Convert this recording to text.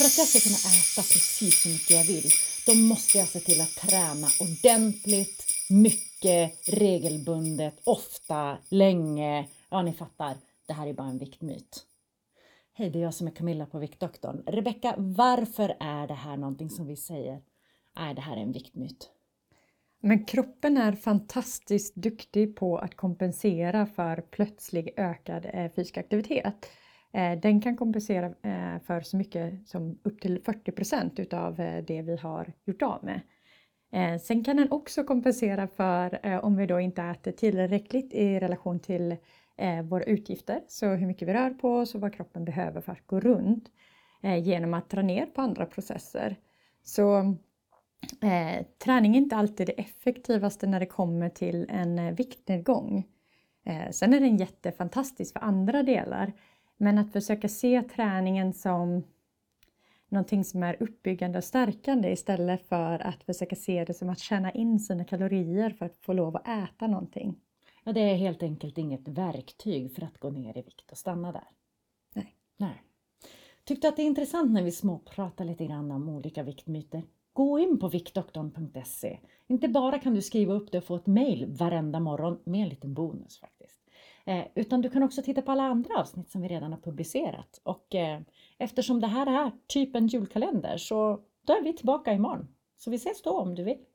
För att jag ska kunna äta precis så mycket jag vill, då måste jag se till att träna ordentligt, mycket, regelbundet, ofta, länge. Ja, ni fattar. Det här är bara en viktmyt. Hej, det är jag som är Camilla på Viktdoktorn. Rebecca, varför är det här någonting som vi säger? Nej, det här är en viktmyt. Men kroppen är fantastiskt duktig på att kompensera för plötslig ökad fysisk aktivitet. Den kan kompensera för så mycket som upp till 40% utav det vi har gjort av med. Sen kan den också kompensera för om vi då inte äter tillräckligt i relation till våra utgifter. Så hur mycket vi rör på oss och vad kroppen behöver för att gå runt. Genom att dra ner på andra processer. Så träning är inte alltid det effektivaste när det kommer till en viktnedgång. Sen är den jättefantastisk för andra delar. Men att försöka se träningen som någonting som är uppbyggande och stärkande istället för att försöka se det som att tjäna in sina kalorier för att få lov att äta någonting. Ja, det är helt enkelt inget verktyg för att gå ner i vikt och stanna där. Nej. Nej. Tyckte att det är intressant när vi småpratar lite grann om olika viktmyter? Gå in på viktdoktorn.se. Inte bara kan du skriva upp det och få ett mejl varenda morgon med en liten bonus faktiskt. Utan du kan också titta på alla andra avsnitt som vi redan har publicerat. Och eftersom det här är typ en julkalender så då är vi tillbaka imorgon. Så vi ses då om du vill.